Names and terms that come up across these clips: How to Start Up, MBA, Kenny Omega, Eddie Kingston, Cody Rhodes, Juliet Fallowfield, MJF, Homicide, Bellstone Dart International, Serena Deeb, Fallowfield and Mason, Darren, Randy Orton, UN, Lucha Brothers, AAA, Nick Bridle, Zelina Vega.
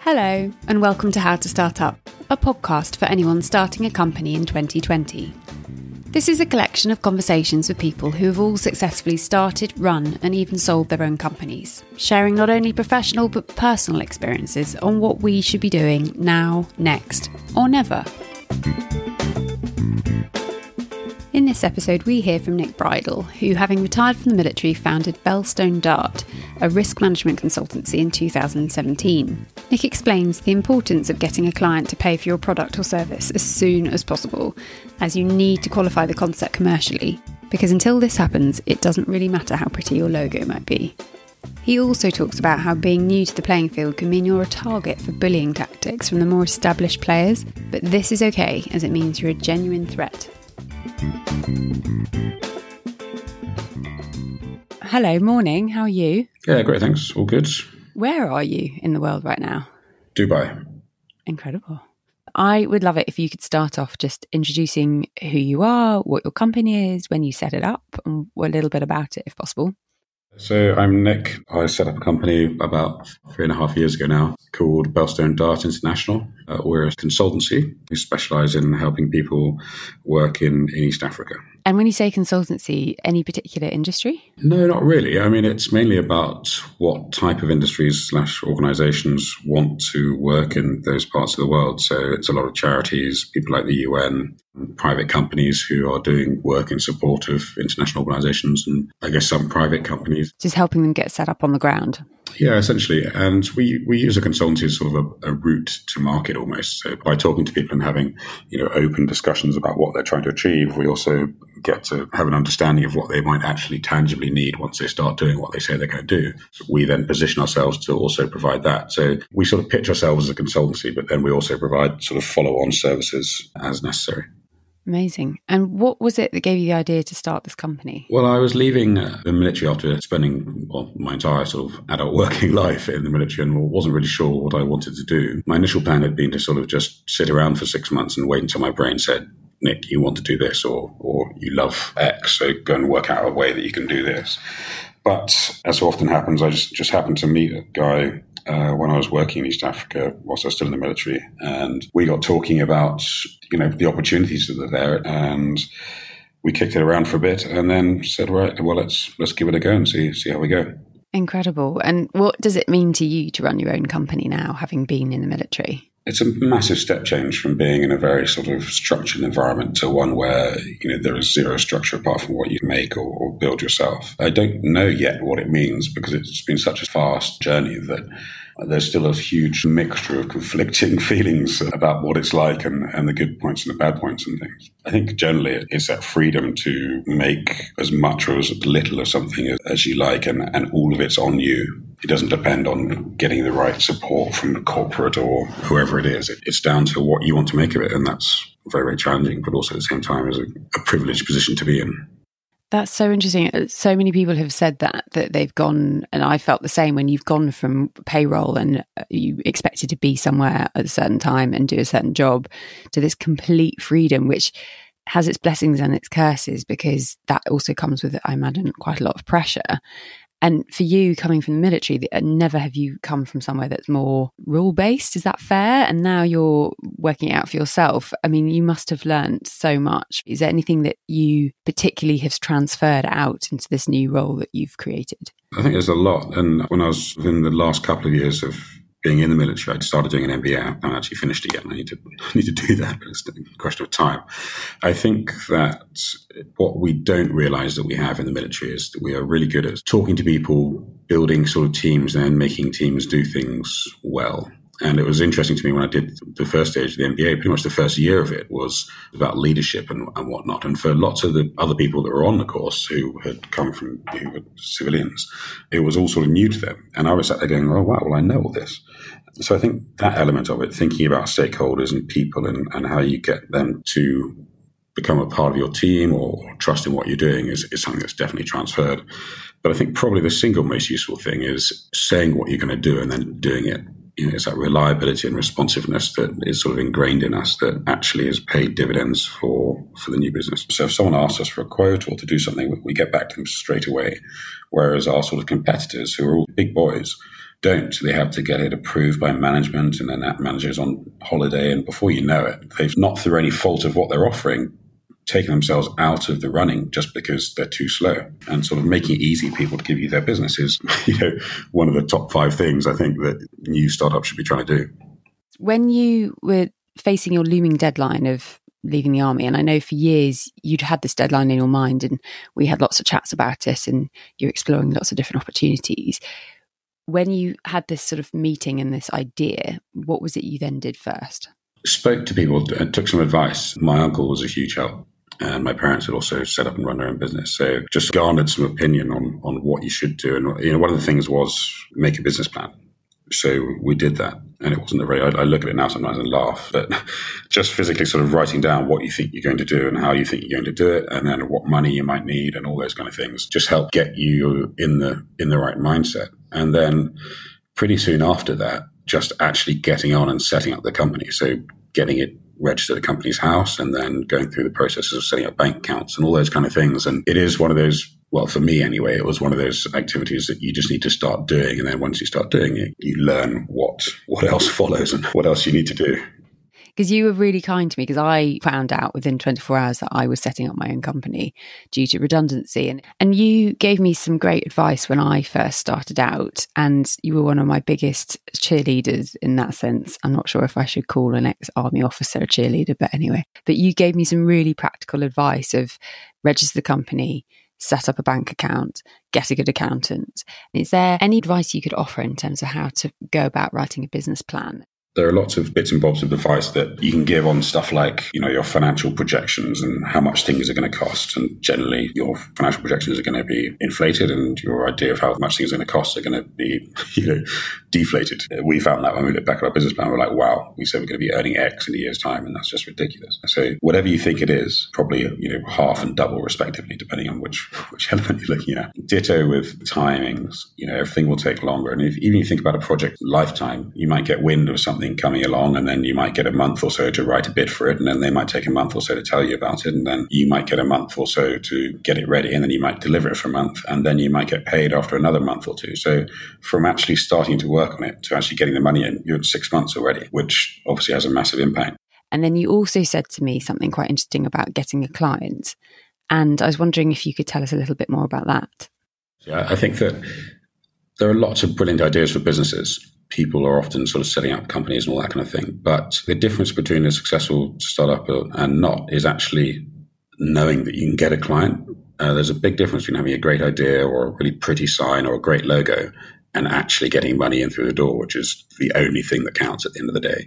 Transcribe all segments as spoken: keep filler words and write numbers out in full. Hello, and welcome to How to Start Up, a podcast for anyone starting a company in twenty twenty. This is a collection of conversations with people who have all successfully started, run, and even sold their own companies, sharing not only professional but personal experiences on what we should be doing now, next, or never. In this episode, we hear from Nick Bridle, who, having retired from the military, founded Bellstone Dart, a risk management consultancy, in two thousand seventeen. Nick explains the importance of getting a client to pay for your product or service as soon as possible, as you need to qualify the concept commercially, because until this happens, it doesn't really matter how pretty your logo might be. He also talks about how being new to the playing field can mean you're a target for bullying tactics from the more established players, but this is okay, as it means you're a genuine threat. Hello, morning. How are you? Yeah, great, thanks. All good. Where are you in the world right now? Dubai. Incredible. I would love it if you could start off just introducing who you are, what your company is, when you set it up, and a little bit about it if possible. So I'm Nick. I set up a company about three and a half years ago now called Bellstone Dart International. Uh, we're a consultancy who specialise in helping people work in, in East Africa. And when you say consultancy, any particular industry? No, not really. I mean, it's mainly about what type of industries slash organisations want to work in those parts of the world. So it's a lot of charities, people like the U N, private companies who are doing work in support of international organisations, and I guess some private companies. Just helping them get set up on the ground. Yeah, essentially. And we, we use a consultancy as sort of a, a route to market almost. So by talking to people and having, you know, open discussions about what they're trying to achieve, we also get to have an understanding of what they might actually tangibly need once they start doing what they say they're going to do. So we then position ourselves to also provide that. So we sort of pitch ourselves as a consultancy, but then we also provide sort of follow-on services as necessary. Amazing. And what was it that gave you the idea to start this company? Well, I was leaving the military after spending well, my entire sort of adult working life in the military and wasn't really sure what I wanted to do. My initial plan had been to sort of just sit around for six months and wait until my brain said, Nick, you want to do this, or or you love X, so go and work out a way that you can do this. But as often happens, I just, just happened to meet a guy Uh, when I was working in East Africa, whilst I was still in the military, and we got talking about, you know, the opportunities that are there, and we kicked it around for a bit, and then said, right, well, let's let's give it a go and see see how we go. Incredible. And what does it mean to you to run your own company now, having been in the military? It's a massive step change from being in a very sort of structured environment to one where, you know, there is zero structure apart from what you make or, or build yourself. I don't know yet what it means because it's been such a fast journey that there's still a huge mixture of conflicting feelings about what it's like and, and the good points and the bad points and things. I think generally it's that freedom to make as much or as little of something as, as you like, and, and all of it's on you. It doesn't depend on getting the right support from corporate or whoever it is. It's down to what you want to make of it, and that's very, very challenging, but also at the same time is a, a privileged position to be in. That's so interesting. So many people have said that, that they've gone, and I felt the same when you've gone from payroll and you expected to be somewhere at a certain time and do a certain job to this complete freedom, which has its blessings and its curses, because that also comes with, I imagine, quite a lot of pressure. And for you, coming from the military, never have you come from somewhere that's more rule-based. Is that fair? And now you're working it out for yourself. I mean, you must have learned so much. Is there anything that you particularly have transferred out into this new role that you've created? I think there's a lot. And when I was in the last couple of years of being in the military, I started doing an M B A. I haven't actually finished it yet. I need to I need to do that, but it's a question of time. I think that what we don't realise that we have in the military is that we are really good at talking to people, building sort of teams, and then making teams do things well. And it was interesting to me when I did the first stage of the M B A, pretty much the first year of it was about leadership and, and whatnot. And for lots of the other people that were on the course who had come from, who were civilians, it was all sort of new to them. And I was sat there going, oh, wow, well, I know all this. So I think that element of it, thinking about stakeholders and people and, and how you get them to become a part of your team or trust in what you're doing is, is something that's definitely transferred. But I think probably the single most useful thing is saying what you're going to do and then doing it. You know, it's that reliability and responsiveness that is sort of ingrained in us that actually has paid dividends for, for the new business. So if someone asks us for a quote or to do something, we get back to them straight away, whereas our sort of competitors, who are all big boys, don't. They have to get it approved by management, and then that manager's on holiday, and before you know it, they've, not through any fault of what they're offering, taking themselves out of the running just because they're too slow. And sort of making it easy for people to give you their business is, you know, one of the top five things I think that new startups should be trying to do. When you were facing your looming deadline of leaving the army, and I know for years you'd had this deadline in your mind, and we had lots of chats about it, and you're exploring lots of different opportunities. When you had this sort of meeting and this idea, what was it you then did first? Spoke to people and took some advice. My uncle was a huge help. And my parents had also set up and run their own business. So just garnered some opinion on on what you should do. And, you know, one of the things was make a business plan. So we did that. And it wasn't a very, I, I look at it now sometimes and laugh, but just physically sort of writing down what you think you're going to do and how you think you're going to do it, and then what money you might need and all those kind of things just help get you in the in the right mindset. And then pretty soon after that, just actually getting on and setting up the company. So getting it registered at a company's house and then going through the processes of setting up bank accounts and all those kind of things. And it is one of those, well, for me anyway, it was one of those activities that you just need to start doing. And then once you start doing it, you learn what, what else follows and what else you need to do. Because you were really kind to me, because I found out within twenty-four hours that I was setting up my own company due to redundancy. And, and you gave me some great advice when I first started out, and you were one of my biggest cheerleaders in that sense. I'm not sure if I should call an ex-army officer a cheerleader, but anyway. But you gave me some really practical advice of register the company, set up a bank account, get a good accountant. Is there any advice you could offer in terms of how to go about writing a business plan? There are lots of bits and bobs of advice that you can give on stuff like, you know, your financial projections and how much things are going to cost. And generally, your financial projections are going to be inflated, and your idea of how much things are going to cost are going to be, you know, deflated. We found that when we looked back at our business plan, we're like, wow, we said we're going to be earning X in a year's time, and that's just ridiculous. So whatever you think it is, probably, you know, half and double respectively, depending on which which element you're looking at. Ditto with timings. You know, everything will take longer. And if even you think about a project lifetime, you might get wind of something coming along, and then you might get a month or so to write a bid for it, and then they might take a month or so to tell you about it, and then you might get a month or so to get it ready, and then you might deliver it for a month, and then you might get paid after another month or two. So from actually starting to work on it to actually getting the money in, you're at six months already, which obviously has a massive impact. And then you also said to me something quite interesting about getting a client, and I was wondering if you could tell us a little bit more about that. Yeah, I think that there are lots of brilliant ideas for businesses. People are often sort of setting up companies and all that kind of thing. But the difference between a successful startup and not is actually knowing that you can get a client. Uh, there's a big difference between having a great idea or a really pretty sign or a great logo and actually getting money in through the door, which is the only thing that counts at the end of the day.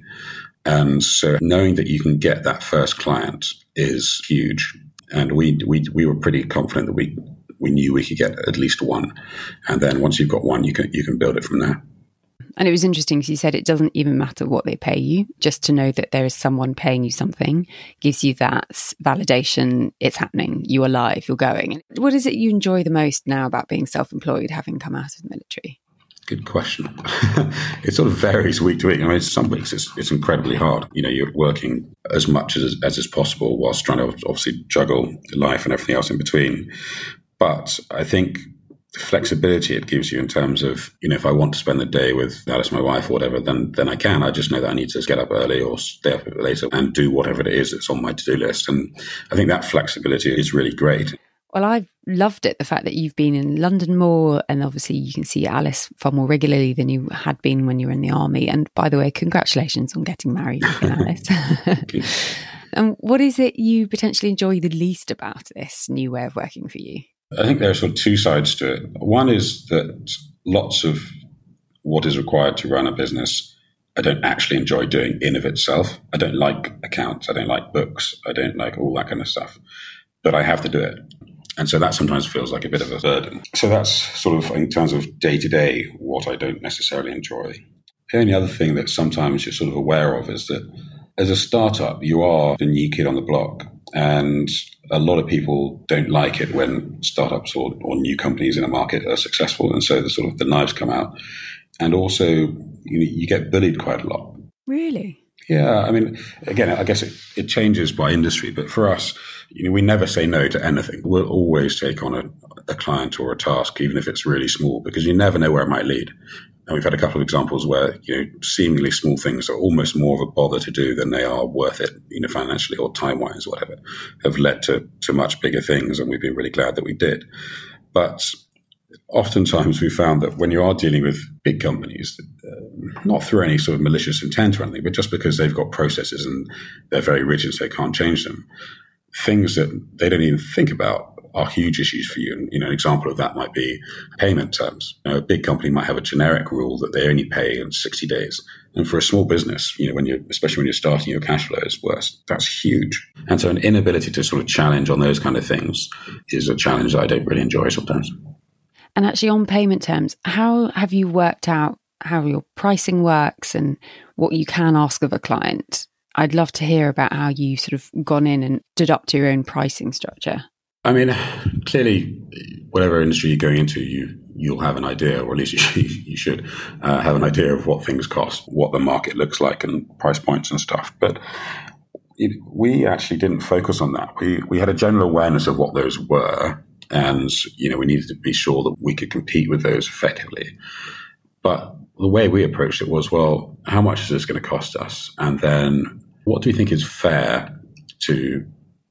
And so knowing that you can get that first client is huge. And we we we were pretty confident that we we knew we could get at least one. And then once you've got one, you can you can build it from there. And it was interesting because you said it doesn't even matter what they pay you, just to know that there is someone paying you something gives you that validation. It's happening. You are live. You're going. What is it you enjoy the most now about being self-employed, having come out of the military? Good question. It sort of varies week to week. I mean, some weeks it's, it's incredibly hard. You know, you're working as much as, as is possible whilst trying to obviously juggle life and everything else in between. But I think the flexibility it gives you in terms of, you know, if I want to spend the day with Alice, my wife, or whatever, then then I can. I just know that I need to get up early or stay up later and do whatever it is that's on my to-do list. And I think that flexibility is really great. Well, I've loved it, the fact that you've been in London more, and obviously you can see Alice far more regularly than you had been when you were in the army. And by the way, congratulations on getting married, Alice. Thank you. And what is it you potentially enjoy the least about this new way of working for you? I think there are sort of two sides to it. One is that lots of what is required to run a business, I don't actually enjoy doing in of itself. I don't like accounts. I don't like books. I don't like all that kind of stuff. But I have to do it. And so that sometimes feels like a bit of a burden. So that's sort of in terms of day-to-day what I don't necessarily enjoy. The only other thing that sometimes you're sort of aware of is that as a startup, you are the new kid on the block. And a lot of people don't like it when startups or, or new companies in a market are successful. And so the sort of the knives come out. And also, you know, you get bullied quite a lot. Really? Yeah, I mean, again, I guess it, it changes by industry, but for us, you know, we never say no to anything. We'll always take on a, a client or a task, even if it's really small, because you never know where it might lead. And we've had a couple of examples where, you know, seemingly small things are almost more of a bother to do than they are worth it, you know, financially or time-wise, or whatever, have led to, to much bigger things, and we've been really glad that we did. But oftentimes we found that when you are dealing with big companies, uh, not through any sort of malicious intent or anything, but just because they've got processes and they're very rigid, so they can't change them, things that they don't even think about are huge issues for you. And, you know, an example of that might be payment terms. You know, a big company might have a generic rule that they only pay in sixty days. And for a small business, you know, when you're, especially when you're starting, your cash flow is worse. That's huge. And so an inability to sort of challenge on those kind of things is a challenge that I don't really enjoy sometimes. And actually on payment terms, how have you worked out how your pricing works and what you can ask of a client? I'd love to hear about how you sort of gone in and stood up to your own pricing structure. I mean, clearly, whatever industry you're going into, you, you'll have an idea, or at least you, you should uh, have an idea of what things cost, what the market looks like and price points and stuff. But it, we actually didn't focus on that. We, we had a general awareness of what those were. And, you know, we needed to be sure that we could compete with those effectively. But the way we approached it was, well, how much is this going to cost us? And then what do we think is fair to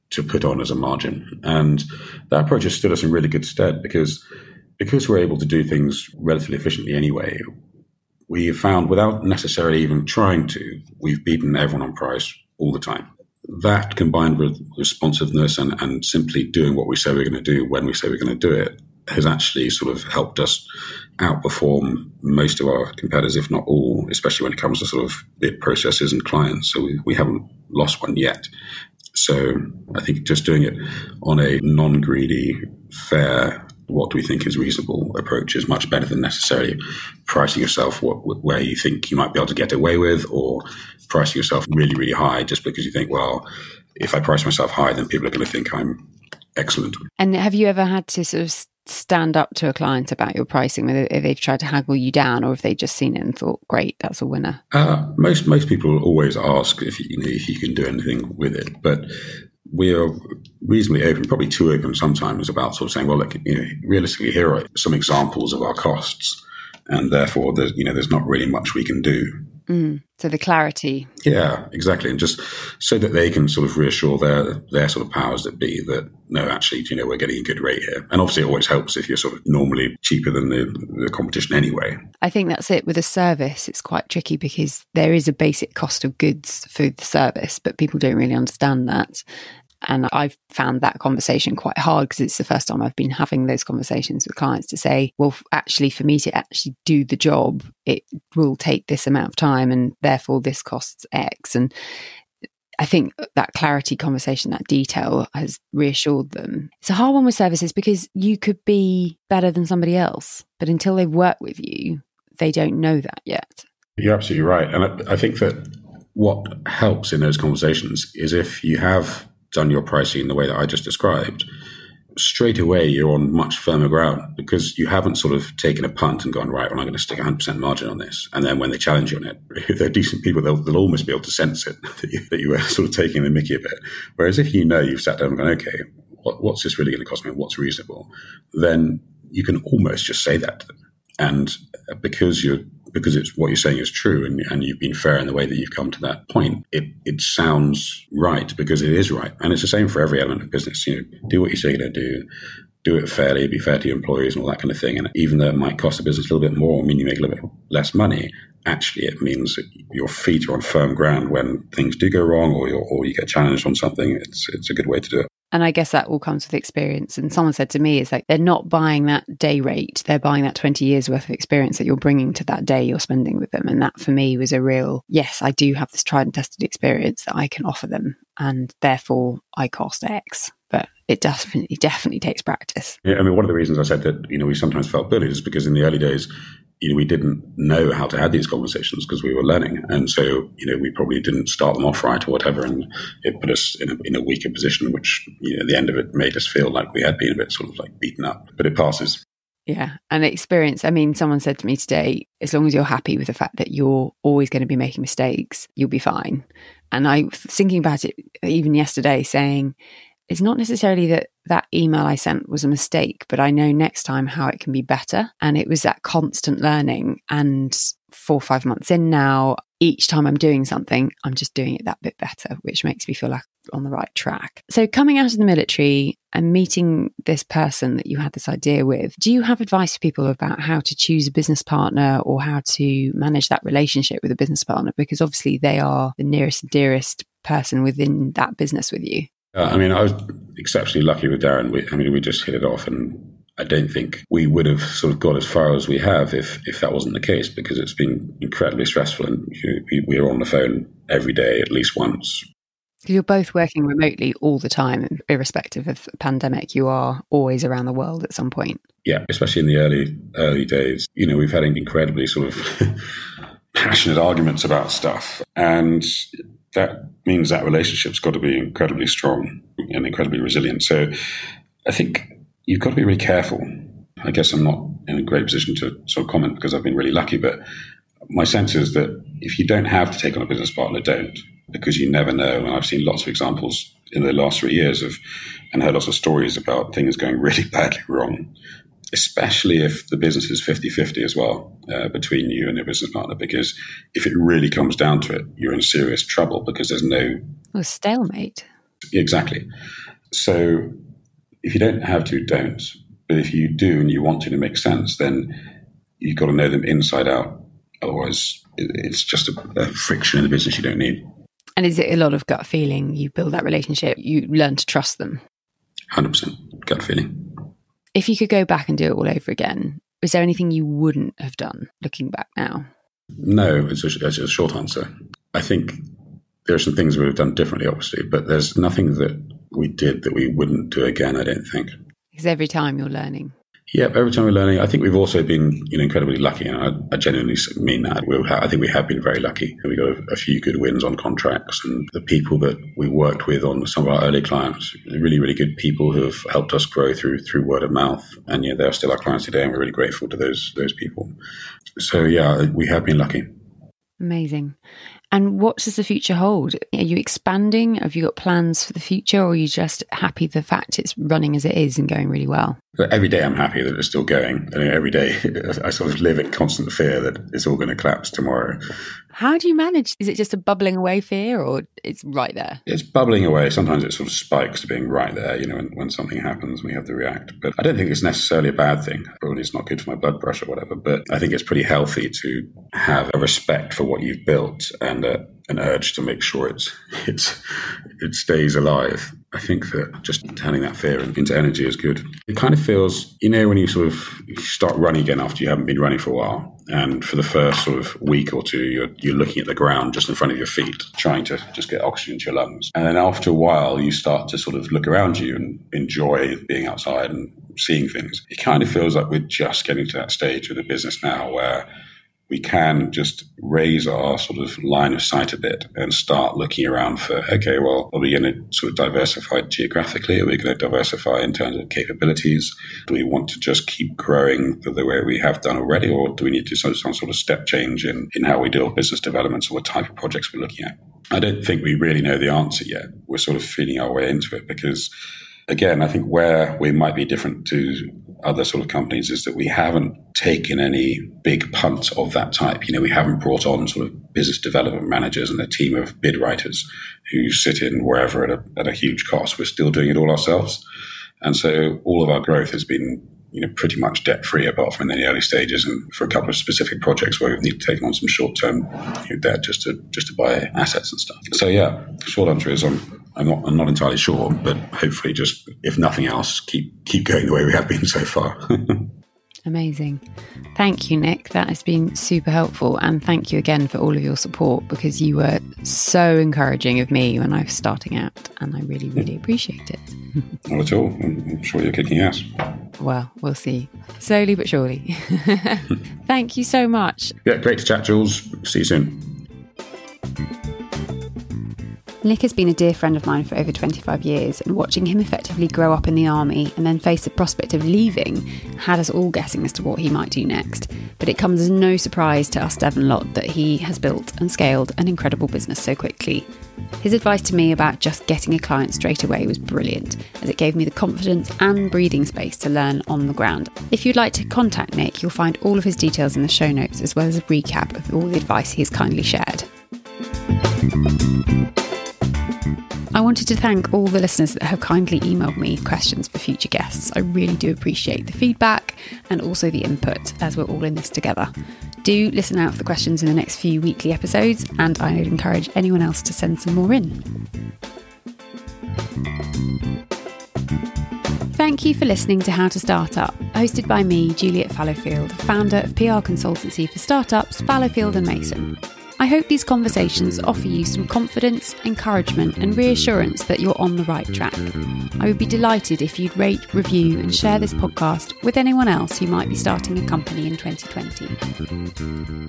to put on as a margin? And that approach has stood us in really good stead because because we're able to do things relatively efficiently anyway. We have found, without necessarily even trying to, we've beaten everyone on price all the time. That, combined with responsiveness and, and simply doing what we say we're going to do when we say we're going to do it, has actually sort of helped us outperform most of our competitors, if not all, especially when it comes to sort of bid processes and clients. So we, we haven't lost one yet. So I think just doing it on a non-greedy, fair, what do we think is reasonable approach is much better than necessarily pricing yourself what, where you think you might be able to get away with, or pricing yourself really, really high just because you think, well, if I price myself high, then people are going to think I'm excellent. And have you ever had to sort of stand up to a client about your pricing, whether they've tried to haggle you down or if they've just seen it and thought, great, that's a winner? Uh, most most people always ask if you, know, if you can do anything with it. But we are reasonably open, probably too open sometimes, about sort of saying, well, look, you know, realistically, here are some examples of our costs, and therefore, there's, you know, there's not really much we can do. Mm, so the clarity. Yeah, exactly. And just so that they can sort of reassure their their sort of powers that be that, no, actually, you know, we're getting a good rate here. And obviously it always helps if you're sort of normally cheaper than the, the competition anyway. I think that's it. With a service, it's quite tricky because there is a basic cost of goods for the service, but people don't really understand that. And I've found that conversation quite hard because it's the first time I've been having those conversations with clients to say, well, actually, for me to actually do the job, it will take this amount of time and therefore this costs X. And I think that clarity conversation, that detail has reassured them. It's a hard one with services because you could be better than somebody else, but until they work with you, they don't know that yet. You're absolutely right. And I, I think that what helps in those conversations is if you have done your pricing in the way that I just described, straight away you're on much firmer ground because you haven't sort of taken a punt and gone, right, well, I'm going to stick one hundred percent margin on this. And then when they challenge you on it, if they're decent people, they'll, they'll almost be able to sense it, that you, that you were sort of taking the mickey a bit. Whereas if you know you've sat down and gone, okay, what, what's this really going to cost me? What's reasonable? Then you can almost just say that to them. And because you're because it's what you're saying is true and, and you've been fair in the way that you've come to that point, it, it sounds right because it is right. And it's the same for every element of business. You know, do what you say you're going to do, do it fairly, be fair to your employees and all that kind of thing. And even though it might cost the business a little bit more, mean you make a little bit less money, actually it means that your feet are on firm ground when things do go wrong or, you're, or you get challenged on something. It's, it's a good way to do it. And I guess that all comes with experience. And someone said to me, it's like, they're not buying that day rate. They're buying that twenty years worth of experience that you're bringing to that day you're spending with them. And that for me was a real, yes, I do have this tried and tested experience that I can offer them. And therefore I cost X, but it definitely, definitely takes practice. Yeah. I mean, one of the reasons I said that, you know, we sometimes felt bullied is because in the early days, you know, we didn't know how to have these conversations because we were learning. And so, you know, we probably didn't start them off right or whatever. And it put us in a, in a weaker position, which, you know, at the end of it made us feel like we had been a bit sort of like beaten up, but it passes. Yeah. And experience. I mean, someone said to me today, as long as you're happy with the fact that you're always going to be making mistakes, you'll be fine. And I was thinking about it even yesterday, saying, it's not necessarily that that email I sent was a mistake, but I know next time how it can be better. And it was that constant learning. And four or five months in now, each time I'm doing something, I'm just doing it that bit better, which makes me feel like I'm on the right track. So coming out of the military and meeting this person that you had this idea with, do you have advice for people about how to choose a business partner or how to manage that relationship with a business partner? Because obviously they are the nearest and dearest person within that business with you. Uh, I mean, I was exceptionally lucky with Darren. We, I mean, we just hit it off, and I don't think we would have sort of got as far as we have if, if that wasn't the case, because it's been incredibly stressful, and we, we were on the phone every day at least once. You're both working remotely all the time, irrespective of the pandemic. You are always around the world at some point. Yeah, especially in the early early days. You know, we've had incredibly sort of passionate arguments about stuff, and that means that relationship's got to be incredibly strong and incredibly resilient. So I think you've got to be really careful. I guess I'm not in a great position to sort of comment because I've been really lucky, but my sense is that if you don't have to take on a business partner, don't, because you never know. And I've seen lots of examples in the last three years of, and heard lots of stories about things going really badly wrong, especially if the business is fifty-fifty as well uh, between you and your business partner, because if it really comes down to it, you're in serious trouble because there's no... Well, stalemate. Exactly. So if you don't have to, don't. But if you do and you want to, to make sense, then you've got to know them inside out. Otherwise, it's just a, a friction in the business you don't need. And is it a lot of gut feeling? You build that relationship, you learn to trust them. one hundred percent gut feeling. If you could go back and do it all over again, is there anything you wouldn't have done looking back now? No, it's a, it's a short answer. I think there are some things we would have done differently, obviously, but there's nothing that we did that we wouldn't do again, I don't think. Because every time you're learning. Yeah, every time we're learning. I think we've also been you know, incredibly lucky, and I, I genuinely mean that. We'll ha- I think we have been very lucky. We got a, a few good wins on contracts, and the people that we worked with on some of our early clients, really, really good people who have helped us grow through through word of mouth, and you know, they're still our clients today, and we're really grateful to those those people. So yeah, we have been lucky. Amazing. And what does the future hold? Are you expanding? Have you got plans for the future, or are you just happy the fact it's running as it is and going really well? Every day I'm happy that it's still going. I mean, every day I sort of live in constant fear that it's all going to collapse tomorrow. How do you manage? Is it just a bubbling away fear, or it's right there? It's bubbling away. Sometimes it sort of spikes to being right there, you know, when, when something happens, we have to react. But I don't think it's necessarily a bad thing. Probably it's not good for my blood pressure or whatever, but I think it's pretty healthy to have a respect for what you've built and A, an urge to make sure it's it's it stays alive. I think that just turning that fear into energy is good. It kind of feels, you know, when you sort of start running again after you haven't been running for a while, and for the first sort of week or two, you're you're looking at the ground just in front of your feet, trying to just get oxygen to your lungs. And then after a while, you start to sort of look around you and enjoy being outside and seeing things. It kind of feels like we're just getting to that stage with the business now where we can just raise our sort of line of sight a bit and start looking around for, okay, well, are we going to sort of diversify geographically? Are we going to diversify in terms of capabilities? Do we want to just keep growing the way we have done already, or do we need to do some, some sort of step change in, in how we deal business developments or what type of projects we're looking at? I don't think we really know the answer yet. We're sort of feeling our way into it because, again, I think where we might be different to other sort of companies is that we haven't taken any big punts of that type. You know, we haven't brought on sort of business development managers and a team of bid writers who sit in wherever at a, at a huge cost. We're still doing it all ourselves. And so all of our growth has been, you know, pretty much debt-free apart from in the early stages and for a couple of specific projects where we've need to take on some short-term you know, debt just to just to buy assets and stuff. So yeah, short answer is I'm I'm not I'm not entirely sure, but hopefully just, if nothing else, keep keep going the way we have been so far. Amazing. Thank you, Nick. That has been super helpful. And thank you again for all of your support, because you were so encouraging of me when I was starting out, and I really, really appreciate it. Not at all. I'm sure you're kicking ass. Well, we'll see. Slowly but surely. Thank you so much. Yeah, great to chat, Jules. See you soon. Nick has been a dear friend of mine for over twenty-five years, and watching him effectively grow up in the army and then face the prospect of leaving had us all guessing as to what he might do next. But it comes as no surprise to us Devon lot that he has built and scaled an incredible business so quickly. His advice to me about just getting a client straight away was brilliant, as it gave me the confidence and breathing space to learn on the ground. If you'd like to contact Nick, you'll find all of his details in the show notes, as well as a recap of all the advice he's kindly shared. I wanted to thank all the listeners that have kindly emailed me questions for future guests. I really do appreciate the feedback and also the input, as we're all in this together. Do listen out for the questions in the next few weekly episodes, and I would encourage anyone else to send some more in. Thank you for listening to How to Start Up, hosted by me, Juliet Fallowfield, founder of P R consultancy for startups Fallowfield and Mason. I hope these conversations offer you some confidence, encouragement and reassurance that you're on the right track. I would be delighted if you'd rate, review and share this podcast with anyone else who might be starting a company in twenty twenty.